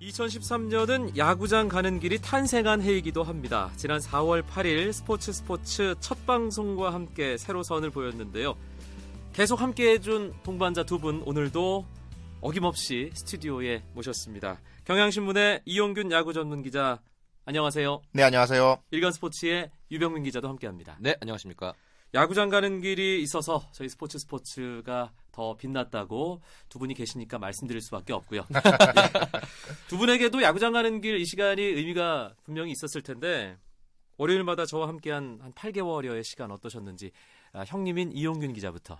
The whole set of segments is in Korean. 2013년은 야구장 가는 길이 탄생한 해이기도 합니다. 지난 4월 8일 스포츠 첫 방송과 함께 새로 선을 보였는데요. 계속 함께해준 동반자 두 분 오늘도 어김없이 스튜디오에 모셨습니다. 경향신문의 이용균 야구 전문 기자, 안녕하세요. 네, 안녕하세요. 일간스포츠의 유병민 기자도 함께합니다. 네, 안녕하십니까. 야구장 가는 길이 있어서 저희 스포츠가 더 빛났다고 두 분이 계시니까 말씀드릴 수밖에 없고요. 두 분에게도 야구장 가는 길 이 시간이 의미가 분명히 있었을 텐데 월요일마다 저와 함께한 한 8개월여의 시간 어떠셨는지 형님인 이용균 기자부터.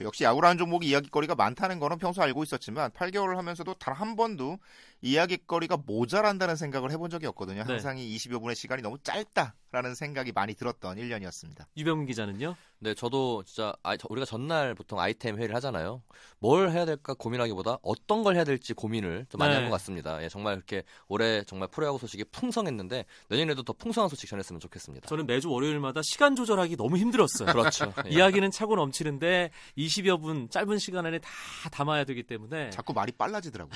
역시 야구라는 종목이 이야기거리가 많다는 거는 평소 알고 있었지만 8개월을 하면서도 단 한 번도 이야기거리가 모자란다는 생각을 해본 적이 없거든요. 항상 이 20여 분의 시간이 너무 짧다라는 생각이 많이 들었던 1년이었습니다. 유병민 기자는요? 네, 저도 진짜 우리가 전날 보통 아이템 회의를 하잖아요. 뭘 해야 될까 고민하기보다 어떤 걸 해야 될지 고민을 좀 많이 한 것 같습니다. 예, 정말 이렇게 올해 정말 프로야구 소식이 풍성했는데 내년에도 더 풍성한 소식 전했으면 좋겠습니다. 저는 매주 월요일마다 시간 조절하기 너무 힘들었어요. 그렇죠. 예. 이야기는 차고 넘치는데 20여 분 짧은 시간 안에 다 담아야 되기 때문에 자꾸 말이 빨라지더라고요.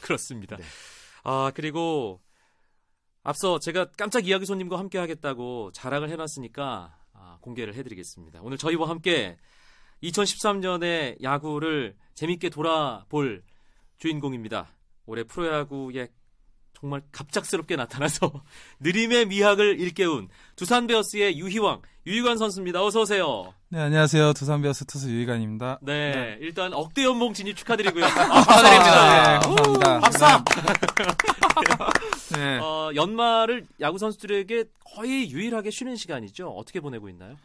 그렇습니다. 네. 아, 그리고 앞서 제가 깜짝 이야기 손님과 함께 하겠다고 자랑을 해놨으니까 공개를 해드리겠습니다. 오늘 저희와 함께 2013년의 야구를 재밌게 돌아볼 주인공입니다. 올해 프로야구에 정말 갑작스럽게 나타나서 느림의 미학을 일깨운 두산베어스의 유희관 선수입니다. 어서 오세요. 네, 안녕하세요. 두산베어스 투수 유희관입니다. 네, 네. 일단 억대 연봉 진입 축하드리고요. 축하드립니다. 네, 감사합니다. 박수. 네. 연말을 야구 선수들에게 거의 유일하게 쉬는 시간이죠. 어떻게 보내고 있나요?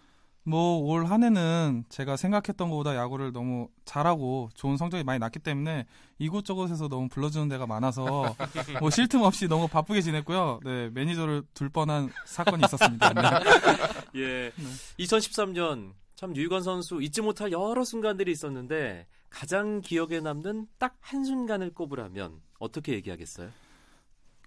뭐 올 한 해는 제가 생각했던 것보다 야구를 너무 잘하고 좋은 성적이 많이 났기 때문에 이곳저곳에서 너무 불러주는 데가 많아서 뭐 쉴 틈 없이 너무 바쁘게 지냈고요. 네, 매니저를 둘 뻔한 사건이 있었습니다. 네. 예, 네. 2013년 참 유희관 선수 잊지 못할 여러 순간들이 있었는데 가장 기억에 남는 딱 한 순간을 꼽으라면 어떻게 얘기하겠어요?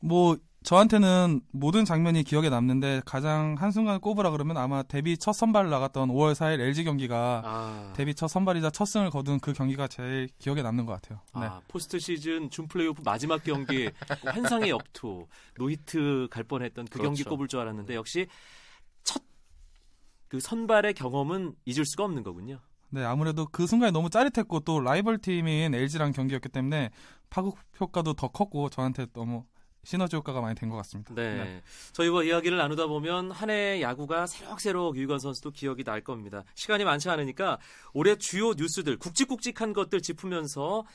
뭐 저한테는 모든 장면이 기억에 남는데 가장 한순간 꼽으라 그러면 아마 데뷔 첫 선발 나갔던 5월 4일 LG 경기가 데뷔 첫 선발이자 첫 승을 거둔 그 경기가 제일 기억에 남는 것 같아요. 네. 포스트 시즌 준 플레이오프 마지막 경기 환상의 역투 노히트 갈 뻔했던 그 그렇죠. 경기 꼽을 줄 알았는데 역시 첫 그 선발의 경험은 잊을 수가 없는 거군요. 네, 아무래도 그 순간이 너무 짜릿했고 또 라이벌 팀인 LG랑 경기였기 때문에 파급 효과도 더 컸고 저한테 너무 시너지 효과가 많이 된 것 같습니다. 네. 네, 저희와 이야기를 나누다 보면 한 해 야구가 새록새록 유희관 선수도 기억이 날 겁니다. 시간이 많지 않으니까 올해 주요 뉴스들 굵직굵직한 것들 짚으면서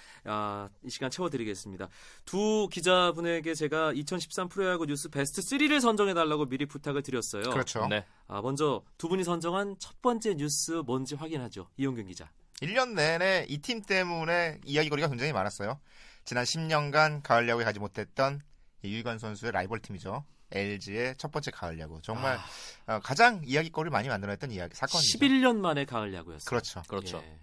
이 시간 채워드리겠습니다. 두 기자분에게 제가 2013 프로야구 뉴스 베스트 3를 선정해달라고 미리 부탁을 드렸어요. 그렇죠. 네. 먼저 두 분이 선정한 첫 번째 뉴스 뭔지 확인하죠. 이용균 기자. 1년 내내 이 팀 때문에 이야기거리가 굉장히 많았어요. 지난 10년간 가을 야구에 가지 못했던 유희관 선수의 라이벌 팀이죠. LG의 첫 번째 가을 야구. 정말 가장 이야기거리를 많이 만들어냈던 이야기 사건이죠. 11년 만에 가을 야구였어요. 그렇죠. 그렇죠. 예.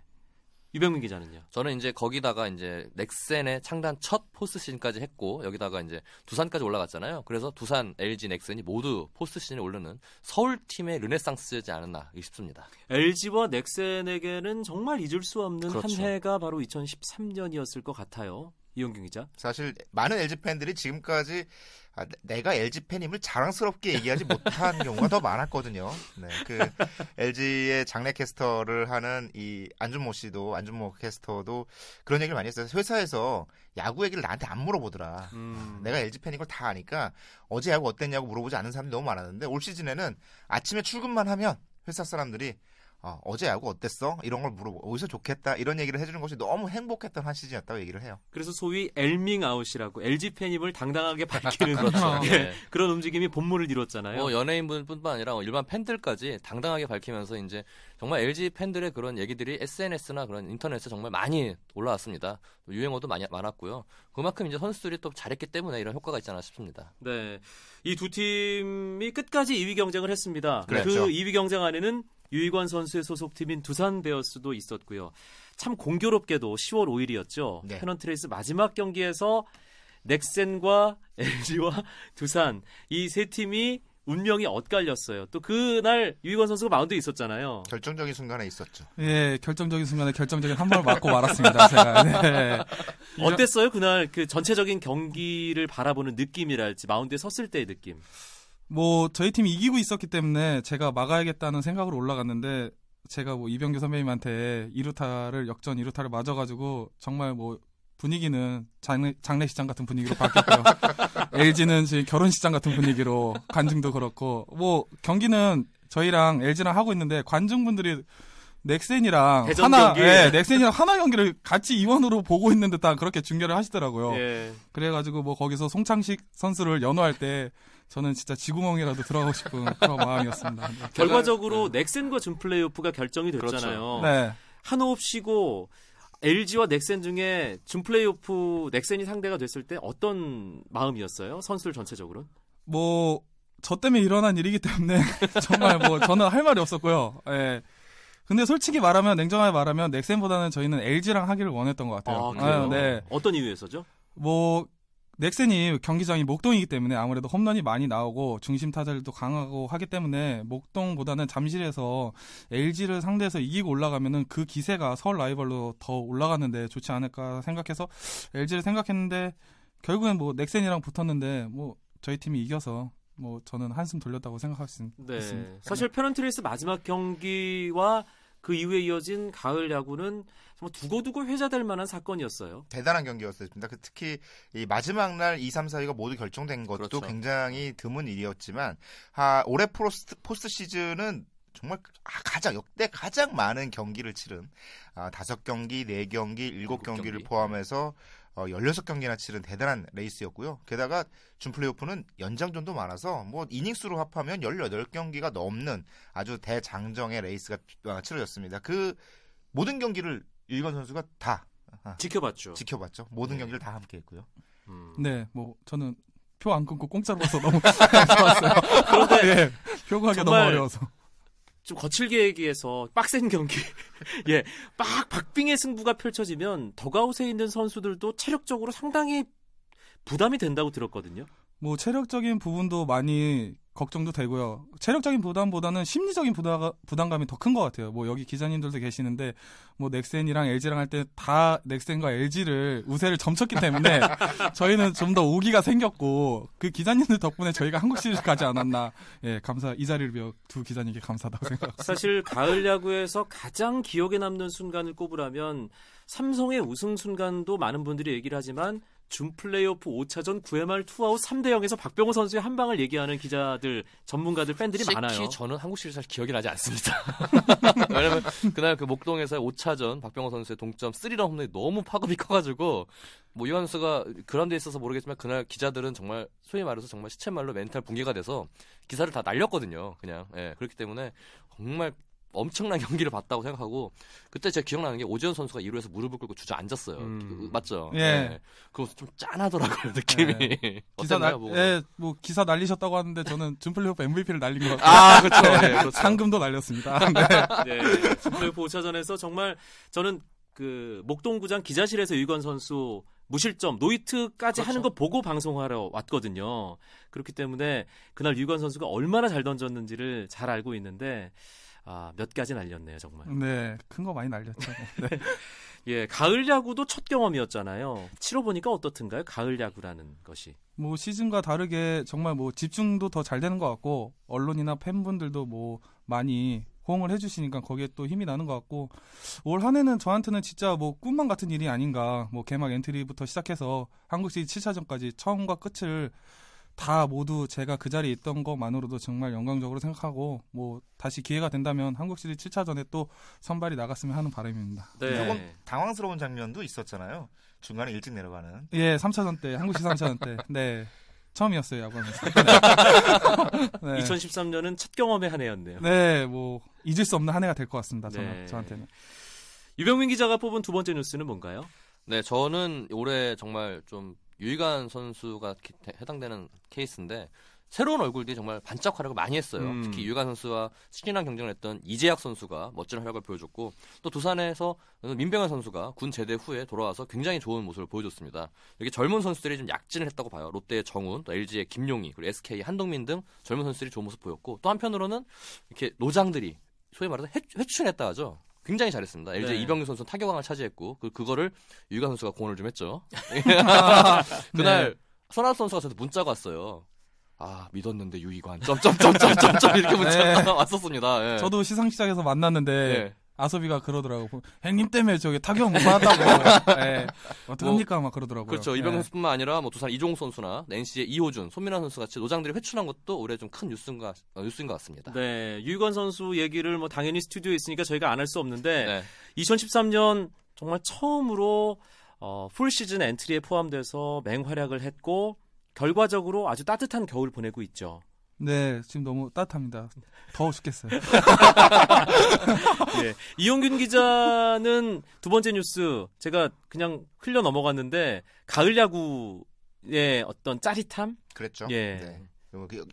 유병민 기자는요? 저는 이제 거기다가 이제 넥센의 창단 첫 포스트 시즌까지 했고 여기다가 이제 두산까지 올라갔잖아요. 그래서 두산, LG, 넥센이 모두 포스트 시즌에 오르는 서울 팀의 르네상스지 않았나 싶습니다. LG와 넥센에게는 정말 잊을 수 없는 그렇죠. 한 해가 바로 2013년이었을 것 같아요. 이용균 기자. 사실 많은 LG 팬들이 지금까지 내가 LG 팬임을 자랑스럽게 얘기하지 못한 경우가 더 많았거든요. 네, LG의 장례 캐스터를 하는 이 안준모 캐스터도 그런 얘기를 많이 했어요. 회사에서 야구 얘기를 나한테 안 물어보더라. 내가 LG 팬인 걸 다 아니까 어제 야구 어땠냐고 물어보지 않은 사람이 너무 많았는데 올 시즌에는 아침에 출근만 하면 회사 사람들이 어제 야구 어땠어? 이런 걸 물어보고 어디서 좋겠다 이런 얘기를 해주는 것이 너무 행복했던 한 시즌이었다고 얘기를 해요. 그래서 소위 엘밍아웃이라고 LG 팬임을 당당하게 밝히는 그렇죠. 예, 네. 그런 움직임이 본문을 이뤘잖아요. 연예인분뿐만 아니라 일반 팬들까지 당당하게 밝히면서 이제 정말 LG 팬들의 그런 얘기들이 SNS나 그런 인터넷에 정말 많이 올라왔습니다. 유행어도 많이 많았고요. 그만큼 이제 선수들이 또 잘했기 때문에 이런 효과가 있지 않나 싶습니다. 네, 이 두 팀이 끝까지 2위 경쟁을 했습니다. 그렇죠. 그 2위 경쟁 안에는 유희관 선수의 소속팀인 두산 베어스도 있었고요. 참 공교롭게도 10월 5일이었죠. 네. 페넌트레이스 마지막 경기에서 넥센과 LG와 두산 이 세 팀이 운명이 엇갈렸어요. 또 그날 유희권 선수가 마운드에 있었잖아요. 결정적인 순간에 있었죠. 예, 결정적인 순간에 결정적인 한 번을 맞고 말았습니다. 제가. 네. 어땠어요? 그날 그 전체적인 경기를 바라보는 느낌이랄지 마운드에 섰을 때의 느낌. 뭐 저희 팀이 이기고 있었기 때문에 제가 막아야겠다는 생각으로 올라갔는데 제가 뭐 이병규 선배님한테 2루타를 맞아가지고 정말 뭐 분위기는 장례시장 같은 분위기로 바뀌었고요. LG는 지금 결혼시장 같은 분위기로 관중도 그렇고 뭐 경기는 저희랑 LG랑 하고 있는데 관중분들이 넥센이랑 하나 경기를 같이 이원으로 보고 있는 듯한 그렇게 중계를 하시더라고요. 예. 그래가지고 뭐 거기서 송창식 선수를 연호할 때 저는 진짜 지구멍이라도 들어가고 싶은 그런 마음이었습니다. 네. 결과적으로 넥센과 준 플레이오프가 결정이 됐잖아요. 그렇죠. 네. 한호흡 쉬고 LG와 넥센 중에 준 플레이오프 넥센이 상대가 됐을 때 어떤 마음이었어요? 선수들 전체적으로는? 뭐 저 때문에 일어난 일이기 때문에 정말 뭐 저는 할 말이 없었고요. 예. 근데 솔직히 말하면 냉정하게 말하면 넥센보다는 저희는 LG랑 하기를 원했던 것 같아요. 아, 그래요? 네. 어떤 이유에서죠? 뭐 넥센이 경기장이 목동이기 때문에 아무래도 홈런이 많이 나오고 중심 타자들도 강하고 하기 때문에 목동보다는 잠실에서 LG를 상대해서 이기고 올라가면은 그 기세가 서울 라이벌로 더 올라가는데 좋지 않을까 생각해서 LG를 생각했는데 결국엔 뭐 넥센이랑 붙었는데 뭐 저희 팀이 이겨서 뭐 저는 한숨 돌렸다고 생각했습니다. 네. 사실 페넌트레이스 마지막 경기와 그 이후에 이어진 가을 야구는 정말 두고두고 회자될 만한 사건이었어요. 대단한 경기였습니다. 특히 이 마지막 날 2, 3, 4위가 모두 결정된 것도 그렇죠. 굉장히 드문 일이었지만 올해 포스트 시즌은 정말 역대 가장 많은 경기를 치른 5경기, 4경기, 7경기를 포함해서 16경기나 치른 대단한 레이스였고요. 게다가 준 플레이오프는 연장전도 많아서 뭐 이닝수로 합하면 18경기가 넘는 아주 대장정의 레이스가 치러졌습니다. 그 모든 경기를 유희권 선수가 다 지켜봤죠. 모든 경기를 다 함께했고요. 네, 뭐 저는 표 안 끊고 공짜로 봐서 너무 좋았어요. 그런데 예, 표 구하기가 너무 어려워서. 좀 거칠게 얘기해서 빡센 경기, 예, 막 박빙의 승부가 펼쳐지면 덕아웃에 있는 선수들도 체력적으로 상당히 부담이 된다고 들었거든요. 뭐 체력적인 부분도 많이 걱정도 되고요. 체력적인 부담보다는 심리적인 부담감이 더 큰 것 같아요. 뭐 여기 기자님들도 계시는데 뭐 넥센이랑 LG랑 할 때 다 넥센과 LG를 우세를 점쳤기 때문에 저희는 좀 더 오기가 생겼고 그 기자님들 덕분에 저희가 한국 시리즈 가지 않았나. 예, 이 자리를 빌어 두 기자님께 감사하다고 생각합니다. 사실 가을 야구에서 가장 기억에 남는 순간을 꼽으라면 삼성의 우승 순간도 많은 분들이 얘기를 하지만 준 플레이오프 5차전 9회 말 투아웃 3-0에서 박병호 선수의 한 방을 얘기하는 기자들, 전문가들, 팬들이 많아요. 특히 저는 한국 시리즈 사실 기억이 나지 않습니다. 왜냐면 그날 그 목동에서 5차전 박병호 선수의 동점 3런 홈런이 너무 파급이 커가지고 뭐 유한 선수가 그라운드에 있어서 모르겠지만 그날 기자들은 정말 소위 말해서 정말 시체말로 멘탈 붕괴가 돼서 기사를 다 날렸거든요. 그냥 예, 그렇기 때문에 정말 엄청난 경기를 봤다고 생각하고 그때 제가 기억나는 게 오재현 선수가 2루에서 무릎을 꿇고 주저앉았어요. 맞죠? 예. 네. 그거 좀 짠하더라고요, 느낌이. 예. 뭐 기사 날리셨다고 하는데 저는 준 플레이오프 MVP를 날린 것 같아요. 아, 그렇죠. 예, 그렇죠. 상금도 날렸습니다. 네. 네. 준 플레이오프 5차전에서 정말 저는 그 목동구장 기자실에서 유희권 선수 무실점 노히트까지 그렇죠. 하는 거 보고 방송하러 왔거든요. 그렇기 때문에 그날 유희권 선수가 얼마나 잘 던졌는지를 잘 알고 있는데 몇 가지 날렸네요, 정말. 네, 큰 거 많이 날렸죠. 네. 예, 가을 야구도 첫 경험이었잖아요. 치러보니까 어떻든가요? 가을 야구라는 것이. 뭐 시즌과 다르게 정말 뭐 집중도 더 잘 되는 것 같고 언론이나 팬분들도 뭐 많이 호응을 해주시니까 거기에 또 힘이 나는 것 같고 올 한 해는 저한테는 진짜 뭐 꿈만 같은 일이 아닌가. 뭐 개막 엔트리부터 시작해서 한국 시리즈 7차전까지 처음과 끝을 다 모두 제가 그 자리에 있던 것만으로도 정말 영광적으로 생각하고 뭐 다시 기회가 된다면 한국 시리즈 7차전에 또 선발이 나갔으면 하는 바람입니다. 네. 조금 당황스러운 장면도 있었잖아요. 중간에 일찍 내려가는. 예, 3차전 때 한국 시리즈 3차전 때. 네. 처음이었어요, 야구하면서. 네. 2013년은 첫 경험의 한 해였네요. 네, 뭐 잊을 수 없는 한 해가 될 것 같습니다. 저한테는. 유병민 기자가 뽑은 두 번째 뉴스는 뭔가요? 네, 저는 올해 정말 좀 유희관 선수가 해당되는 케이스인데 새로운 얼굴들이 정말 반짝 활약을 많이 했어요. 특히 유희관 선수와 치열한 경쟁을 했던 이재학 선수가 멋진 활약을 보여줬고 또 두산에서 민병현 선수가 군 제대 후에 돌아와서 굉장히 좋은 모습을 보여줬습니다. 여기 젊은 선수들이 좀 약진을 했다고 봐요. 롯데의 정훈, 또 LG의 김용희, 그리고 SK의 한동민 등 젊은 선수들이 좋은 모습 보였고 또 한편으로는 이렇게 노장들이 소위 말해서 회춘했다 하죠. 굉장히 잘했습니다. LG 네. 이병규 선수는 타격왕을 차지했고 그거를 유희관 선수가 공헌을 좀 했죠. 그날 네. 선아 선수가 저한테 문자가 왔어요. 아 믿었는데 유희관 점점점점점점 이렇게 문자가 네. 왔었습니다. 네. 저도 시상식장에서 만났는데 네. 아섭이가 그러더라고. 형님 때문에 저기 타격 못 받았다고. 네. 어떡합니까? 막 그러더라고요. 그렇죠. 이병규 선수뿐만 아니라 뭐 두산 이종우 선수나 NC의 이호준, 손민환 선수 같이 노장들이 회춘한 것도 올해 좀 큰 뉴스인 것 같습니다. 네. 유희관 선수 얘기를 뭐 당연히 스튜디오에 있으니까 저희가 안 할 수 없는데 네. 2013년 정말 처음으로 풀 시즌 엔트리에 포함돼서 맹활약을 했고 결과적으로 아주 따뜻한 겨울 보내고 있죠. 네, 지금 너무 따뜻합니다. 더워 죽겠어요. 네, 이용균 기자는 두 번째 뉴스 제가 그냥 흘려 넘어갔는데 가을 야구의 어떤 짜릿함? 그랬죠. 예. 네.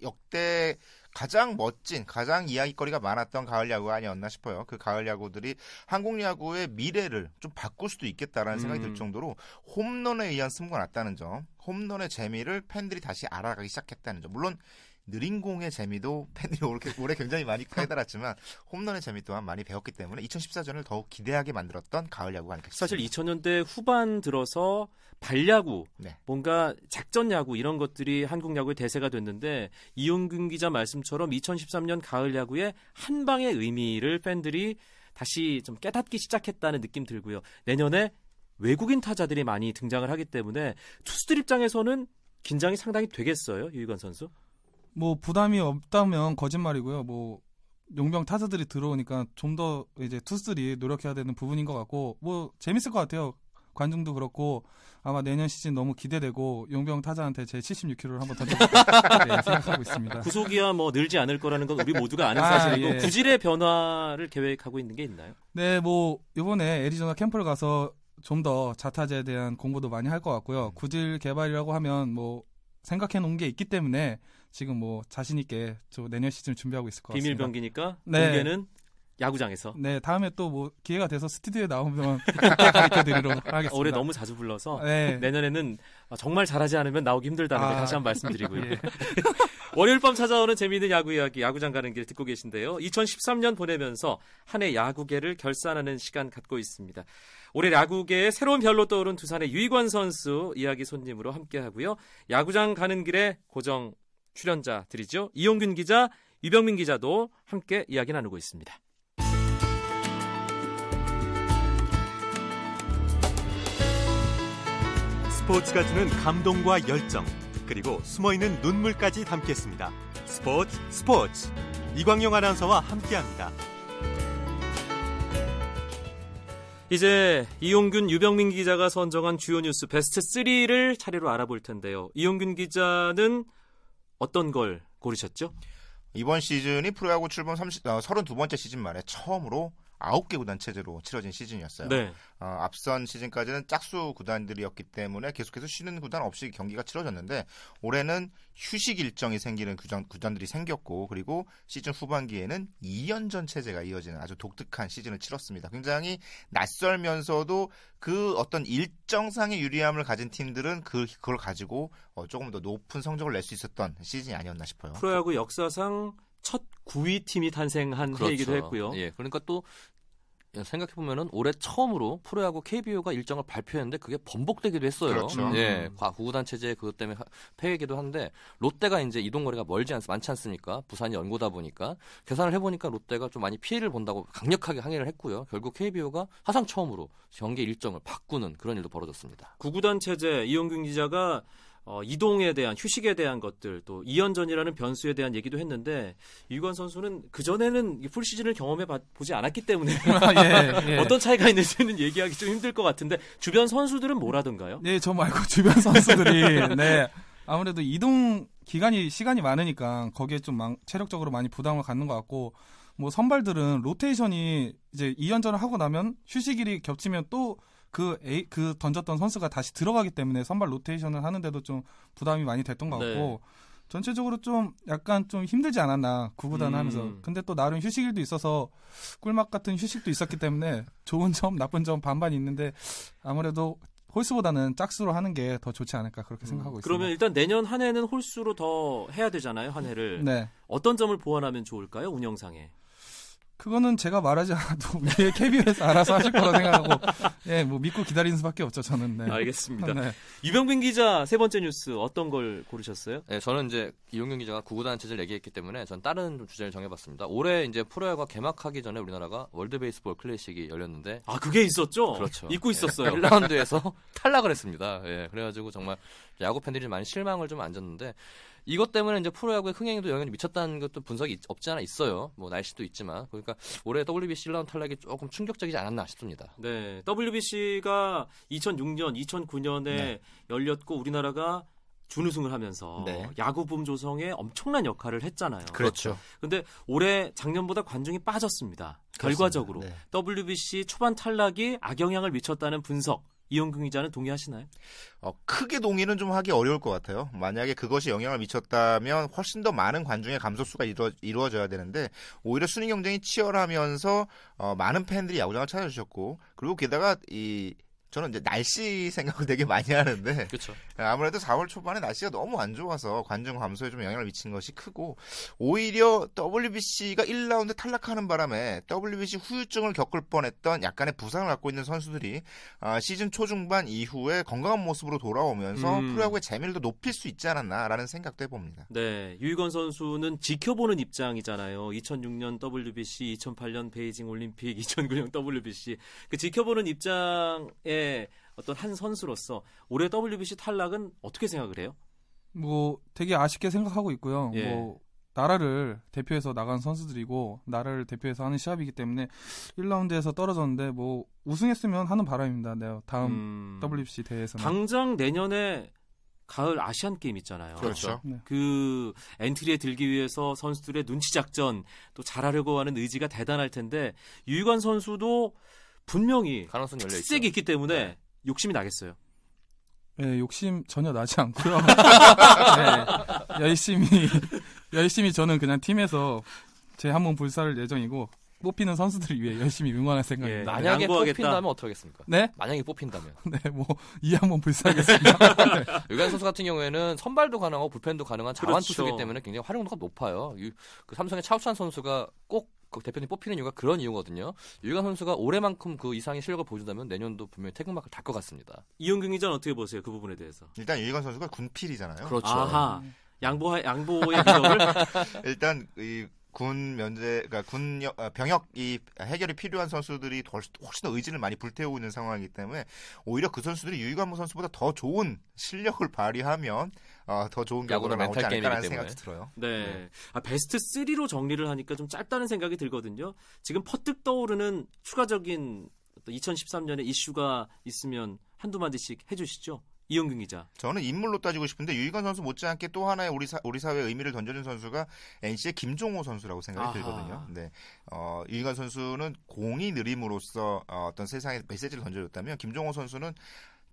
역대 가장 멋진, 가장 이야기거리가 많았던 가을 야구가 아니었나 싶어요. 그 가을 야구들이 한국 야구의 미래를 좀 바꿀 수도 있겠다라는 생각이 들 정도로 홈런에 의한 승부가 났다는 점, 홈런의 재미를 팬들이 다시 알아가기 시작했다는 점. 물론 느린 공의 재미도 팬들이 올해 굉장히 많이 깨달았지만 홈런의 재미 또한 많이 배웠기 때문에 2014년을 더욱 기대하게 만들었던 가을 야구가 아닐까 싶습니다. 사실 2000년대 후반 들어서 발야구, 네. 뭔가 작전야구 이런 것들이 한국 야구의 대세가 됐는데 이용균 기자 말씀처럼 2013년 가을 야구의 한 방의 의미를 팬들이 다시 좀 깨닫기 시작했다는 느낌 들고요. 내년에 외국인 타자들이 많이 등장을 하기 때문에 투수들 입장에서는 긴장이 상당히 되겠어요. 유희관 선수. 뭐 부담이 없다면 거짓말이고요. 뭐 용병 타자들이 들어오니까 좀 더 이제 투수들이 노력해야 되는 부분인 것 같고 뭐 재밌을 것 같아요. 관중도 그렇고 아마 내년 시즌 너무 기대되고 용병 타자한테 제 76kg를 한번 던져볼까 네, 생각하고 있습니다. 구속이야 뭐 늘지 않을 거라는 건 우리 모두가 아는 사실이고 예. 구질의 변화를 계획하고 있는 게 있나요? 네, 뭐 이번에 애리조나 캠프를 가서 좀 더 자타제에 대한 공부도 많이 할 것 같고요. 구질 개발이라고 하면 뭐 생각해 놓은 게 있기 때문에 지금 뭐 자신 있게 저 내년 시즌 준비하고 있을 것 같습니다. 비밀 병기니까 공개는 네. 야구장에서. 네, 다음에 또 뭐 기회가 돼서 스튜디오에 나오면 가르쳐 드리도록 하겠습니다. 올해 너무 자주 불러서 네. 내년에는 정말 잘하지 않으면 나오기 힘들다는 걸 다시 한번 말씀드리고요. 예. 월요일 밤 찾아오는 재미있는 야구 이야기, 야구장 가는 길 듣고 계신데요. 2013년 보내면서 한 해 야구계를 결산하는 시간 갖고 있습니다. 올해 야구계의 새로운 별로 떠오른 두산의 유희관 선수 이야기 손님으로 함께하고요. 야구장 가는 길의 고정 출연자들이죠. 이용균 기자, 유병민 기자도 함께 이야기 나누고 있습니다. 스포츠가 주는 감동과 열정, 그리고 숨어있는 눈물까지 담겠습니다. 스포츠 이광용 아나운서와 함께합니다. 이제 이용균, 유병민 기자가 선정한 주요 뉴스 베스트 3를 차례로 알아볼 텐데요. 이용균 기자는 어떤 걸 고르셨죠? 이번 시즌이 프로야구 출범 32번째 시즌 만에 처음으로 9개 구단 체제로 치러진 시즌이었어요. 네. 앞선 시즌까지는 짝수 구단들이었기 때문에 계속해서 쉬는 구단 없이 경기가 치러졌는데 올해는 휴식 일정이 생기는 구단들이 생겼고 그리고 시즌 후반기에는 2연전 체제가 이어지는 아주 독특한 시즌을 치렀습니다. 굉장히 낯설면서도 그 어떤 일정상의 유리함을 가진 팀들은 그걸 가지고 조금 더 높은 성적을 낼 수 있었던 시즌이 아니었나 싶어요. 프로야구 역사상 첫 9위 팀이 탄생한 그렇죠. 해이기도 했고요. 예, 그러니까 또 생각해보면 올해 처음으로 프로야구 KBO가 일정을 발표했는데 그게 번복되기도 했어요. 그렇죠. 예, 구구단 체제 그것 때문에 폐해기도 한데 롯데가 이제 이동거리가 많지 않습니까? 부산이 연고다 보니까 계산을 해보니까 롯데가 좀 많이 피해를 본다고 강력하게 항의를 했고요. 결국 KBO가 사상 처음으로 경기 일정을 바꾸는 그런 일도 벌어졌습니다. 구구단 체제 이용균 기자가 이동에 대한 휴식에 대한 것들 또 2연전이라는 변수에 대한 얘기도 했는데 유희관 선수는 그전에는 풀 시즌을 경험해보지 않았기 때문에 예. 어떤 차이가 있는지는 얘기하기 좀 힘들 것 같은데 주변 선수들은 뭐라던가요? 네, 저 말고 주변 선수들이 네 아무래도 이동 시간이 많으니까 거기에 좀 체력적으로 많이 부담을 갖는 것 같고 뭐 선발들은 로테이션이 이제 2연전을 하고 나면 휴식일이 겹치면 또 그 던졌던 선수가 다시 들어가기 때문에 선발 로테이션을 하는데도 좀 부담이 많이 됐던 것 같고 네. 전체적으로 좀 약간 좀 힘들지 않았나 구구단 하면서. 근데 또 나름 휴식일도 있어서 꿀맛 같은 휴식도 있었기 때문에 좋은 점 나쁜 점 반반 있는데 아무래도 홀수보다는 짝수로 하는 게 더 좋지 않을까 그렇게 생각하고 있습니다. 그러면 일단 내년 한 해는 홀수로 더 해야 되잖아요. 한 해를. 네. 어떤 점을 보완하면 좋을까요? 운영상에. 그거는 제가 말하지 않아도 위에 KBS 알아서 하실 거라 생각하고 예, 뭐 믿고 기다리는 수밖에 없죠. 저는. 네. 알겠습니다. 네. 유병빈 기자 세 번째 뉴스 어떤 걸 고르셨어요? 네, 저는 이제 이용균 기자가 구구단 체제를 얘기했기 때문에 전 다른 좀 주제를 정해봤습니다. 올해 이제 프로야구가 개막하기 전에 우리나라가 월드베이스볼 클래식이 열렸는데 아 그게 있었죠? 그렇죠. 잊고 있었어요. 1라운드에서 탈락을 했습니다. 예, 그래가지고 정말 야구 팬들이 많이 실망을 좀 안졌는데. 이것 때문에 이제 프로야구의 흥행에도 영향이 미쳤다는 것도 분석이 없지 않아 있어요. 뭐 날씨도 있지만. 그러니까 올해 WBC 1라운드 탈락이 조금 충격적이지 않았나 싶습니다. 네. WBC가 2006년, 2009년에 네. 열렸고 우리나라가 준우승을 하면서 네. 야구붐 조성에 엄청난 역할을 했잖아요. 그렇죠. 근데 올해 작년보다 관중이 빠졌습니다. 결과적으로. 네. WBC 초반 탈락이 악영향을 미쳤다는 분석. 이용균 기자는 동의하시나요? 크게 동의는 좀 하기 어려울 것 같아요. 만약에 그것이 영향을 미쳤다면 훨씬 더 많은 관중의 감소수가 이루어져야 되는데 오히려 순위 경쟁이 치열하면서 많은 팬들이 야구장을 찾아주셨고 그리고 게다가 저는 이제 날씨 생각을 되게 많이 하는데 그쵸. 아무래도 4월 초반에 날씨가 너무 안 좋아서 관중 감소에 좀 영향을 미친 것이 크고 오히려 WBC가 1라운드 탈락하는 바람에 WBC 후유증을 겪을 뻔했던 약간의 부상을 갖고 있는 선수들이 시즌 초중반 이후에 건강한 모습으로 돌아오면서 프로야구의 재미를 더 높일 수 있지 않았나라는 생각도 해봅니다. 네, 유희건 선수는 지켜보는 입장이잖아요. 2006년 WBC, 2008년 베이징 올림픽, 2009년 WBC 그 지켜보는 입장에 어떤 한 선수로서 올해 WBC 탈락은 어떻게 생각을 해요? 뭐 되게 아쉽게 생각하고 있고요. 예. 뭐 나라를 대표해서 나간 선수들이고 나라를 대표해서 하는 시합이기 때문에 1라운드에서 떨어졌는데 뭐 우승했으면 하는 바람입니다. 네, 다음 WBC 대회에서는 당장 내년에 가을 아시안 게임 있잖아요. 그렇죠. 그 엔트리에 들기 위해서 선수들의 눈치 작전 또 잘하려고 하는 의지가 대단할 텐데 유희관 선수도 분명히 특색이 있기 때문에 네. 욕심이 나겠어요. 네, 욕심 전혀 나지 않고요. 네, 열심히 저는 그냥 팀에서 제 한몸 불살을 예정이고 뽑히는 선수들을 위해 열심히 응원할 생각입니다. 예, 만약에 양보하겠다. 뽑힌다면 어떻게 하겠습니까? 네? 만약에 뽑힌다면. 네, 뭐 이 한번 불사하겠습니다. 유희관 선수 같은 경우에는 선발도 가능하고 불펜도 가능한 자완 투수이기 때문에 굉장히 활용도가 높아요. 그 삼성의 차우찬 선수가 꼭 그 대표님 뽑히는 이유가 그런 이유거든요. 유희관 선수가 올해만큼 그 이상의 실력을 보여준다면 내년도 분명히 태극마크를 달 것 같습니다. 이용균 기자는 어떻게 보세요? 그 부분에 대해서. 일단 유희관 선수가 군필이잖아요. 그렇죠. 아하. 양보의 기적을 일단 군 면제, 그러니까 군 병역이 해결이 필요한 선수들이 훨씬 더 의지를 많이 불태우고 있는 상황이기 때문에 오히려 그 선수들이 유희관 선수보다 더 좋은 실력을 발휘하면 더 좋은 결과가 나오지 않을까라는 생각도 들어요. 네, 네. 베스트 3로 정리를 하니까 좀 짧다는 생각이 들거든요. 지금 퍼뜩 떠오르는 추가적인 2013년에 이슈가 있으면 한두 마디씩 해주시죠. 이용균 기자. 저는 인물로 따지고 싶은데 유희관 선수 못지않게 또 하나의 우리 사회의 의미를 던져준 선수가 NC의 김종호 선수라고 생각이 들거든요. 네, 유희관 선수는 공이 느림으로써 어떤 세상에 메시지를 던져줬다면 김종호 선수는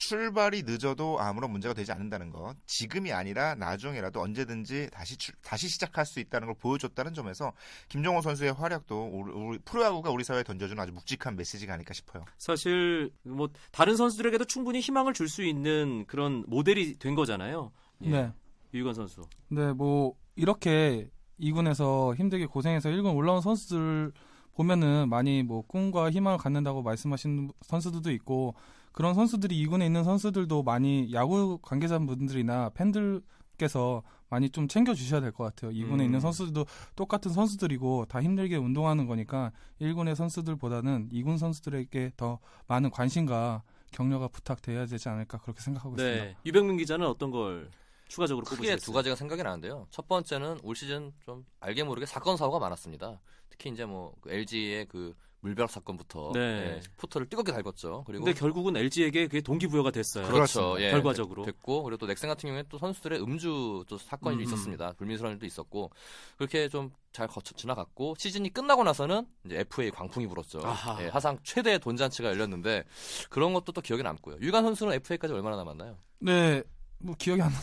출발이 늦어도 아무런 문제가 되지 않는다는 것. 지금이 아니라 나중에라도 언제든지 다시 시작할 수 있다는 걸 보여줬다는 점에서 김종호 선수의 활약도 우리 프로야구가 우리 사회에 던져준 아주 묵직한 메시지가 아닐까 싶어요. 사실 뭐 다른 선수들에게도 충분히 희망을 줄 수 있는 그런 모델이 된 거잖아요. 예. 네. 유희관 선수. 네, 뭐 이렇게 2군에서 힘들게 고생해서 1군 올라온 선수들 보면은 많이 뭐 꿈과 희망을 갖는다고 말씀하시는 선수들도 있고 그런 선수들이 2군에 있는 선수들도 많이 야구 관계자분들이나 팬들께서 많이 좀 챙겨주셔야 될 것 같아요. 2군에 있는 선수들도 똑같은 선수들이고 다 힘들게 운동하는 거니까 1군의 선수들보다는 2군 선수들에게 더 많은 관심과 격려가 부탁돼야 되지 않을까 그렇게 생각하고 네. 있습니다. 유병민 기자는 어떤 걸 추가적으로 뽑으시겠어요? 크게 두 가지가 생각이 나는데요. 첫 번째는 올 시즌 좀 알게 모르게 사건 사고가 많았습니다. 특히 이제 뭐 LG의 그 물벼락 사건부터 네. 예, 포털을 뜨겁게 달궜죠. 그리고 근데 결국은 LG에게 그게 동기부여가 됐어요. 그렇죠. 예, 결과적으로 됐고 그리고 또 넥센 같은 경우에 또 선수들의 음주 또 사건이 있었습니다. 불미스러운 일도 있었고 그렇게 좀 잘 거쳐 지나갔고 시즌이 끝나고 나서는 이제 FA 광풍이 불었죠. 예, 사상 최대의 돈잔치가 열렸는데 그런 것도 또 기억에 남고요. 유희관 선수는 FA까지 얼마나 남았나요? 네. 뭐 기억이 안 나요.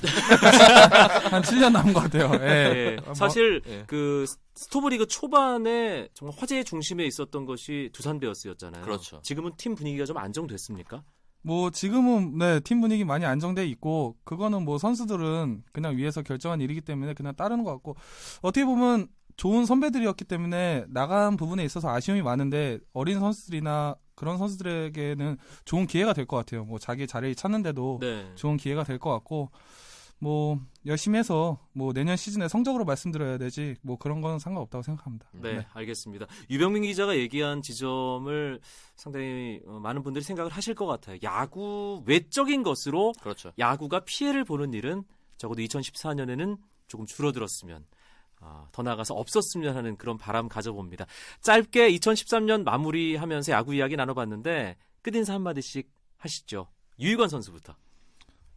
한 7년 남은 것 같아요. 예. 예. 사실 예. 그 스토브리그 초반에 정말 화제의 중심에 있었던 것이 두산 베어스였잖아요. 그렇죠. 지금은 팀 분위기가 좀 안정됐습니까? 뭐 지금은 네, 팀 분위기 많이 안정돼 있고 그거는 뭐 선수들은 그냥 위에서 결정한 일이기 때문에 그냥 따르는 것 같고 어떻게 보면 좋은 선배들이었기 때문에 나간 부분에 있어서 아쉬움이 많은데 어린 선수들이나 그런 선수들에게는 좋은 기회가 될 것 같아요. 뭐 자기 자리를 찾는데도 네. 좋은 기회가 될 것 같고 뭐 열심히 해서 뭐 내년 시즌에 성적으로 말씀드려야 되지 뭐 그런 건 상관없다고 생각합니다. 네, 네. 알겠습니다. 유병민 기자가 얘기한 지점을 상당히 많은 분들이 생각을 하실 것 같아요. 야구 외적인 것으로 그렇죠. 야구가 피해를 보는 일은 적어도 2014년에는 조금 줄어들었으면 더 나아가서 없었으면 하는 그런 바람 가져봅니다. 짧게 2013년 마무리하면서 야구 이야기 나눠봤는데 끝인사 한마디씩 하시죠. 유희관 선수부터.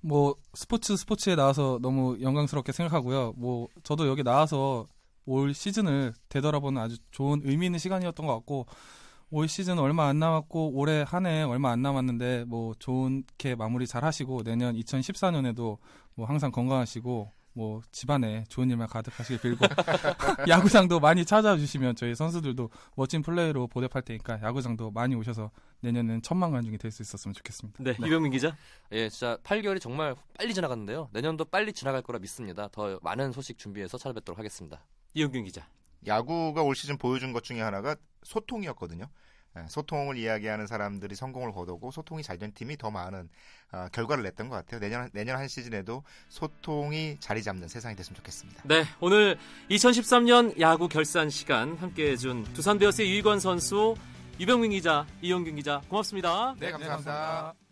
뭐 스포츠에 나와서 너무 영광스럽게 생각하고요. 뭐 저도 여기 나와서 올 시즌을 되돌아보는 아주 좋은 의미 있는 시간이었던 것 같고 올 시즌 얼마 안 남았고 올해 한 해 얼마 안 남았는데 뭐 좋게 마무리 잘 하시고 내년 2014년에도 뭐 항상 건강하시고 뭐 집안에 좋은 일만 가득하시길 빌고 야구장도 많이 찾아주시면 저희 선수들도 멋진 플레이로 보답할 테니까 야구장도 많이 오셔서 내년은 1,000만 관중이 될 수 있었으면 좋겠습니다. 네, 이병민 기자. 예, 진짜 8개월이 정말 빨리 지나갔는데요. 내년도 빨리 지나갈 거라 믿습니다. 더 많은 소식 준비해서 찾아뵙도록 하겠습니다. 이용균 기자. 야구가 올 시즌 보여준 것 중에 하나가 소통이었거든요. 소통을 이야기하는 사람들이 성공을 거두고 소통이 잘된 팀이 더 많은 결과를 냈던 것 같아요. 내년 한 시즌에도 소통이 자리 잡는 세상이 됐으면 좋겠습니다. 네, 오늘 2013년 야구 결산 시간 함께해준 두산베어스의 유희관 선수, 유병민 기자, 이용균 기자 고맙습니다. 네, 감사합니다. 네, 감사합니다.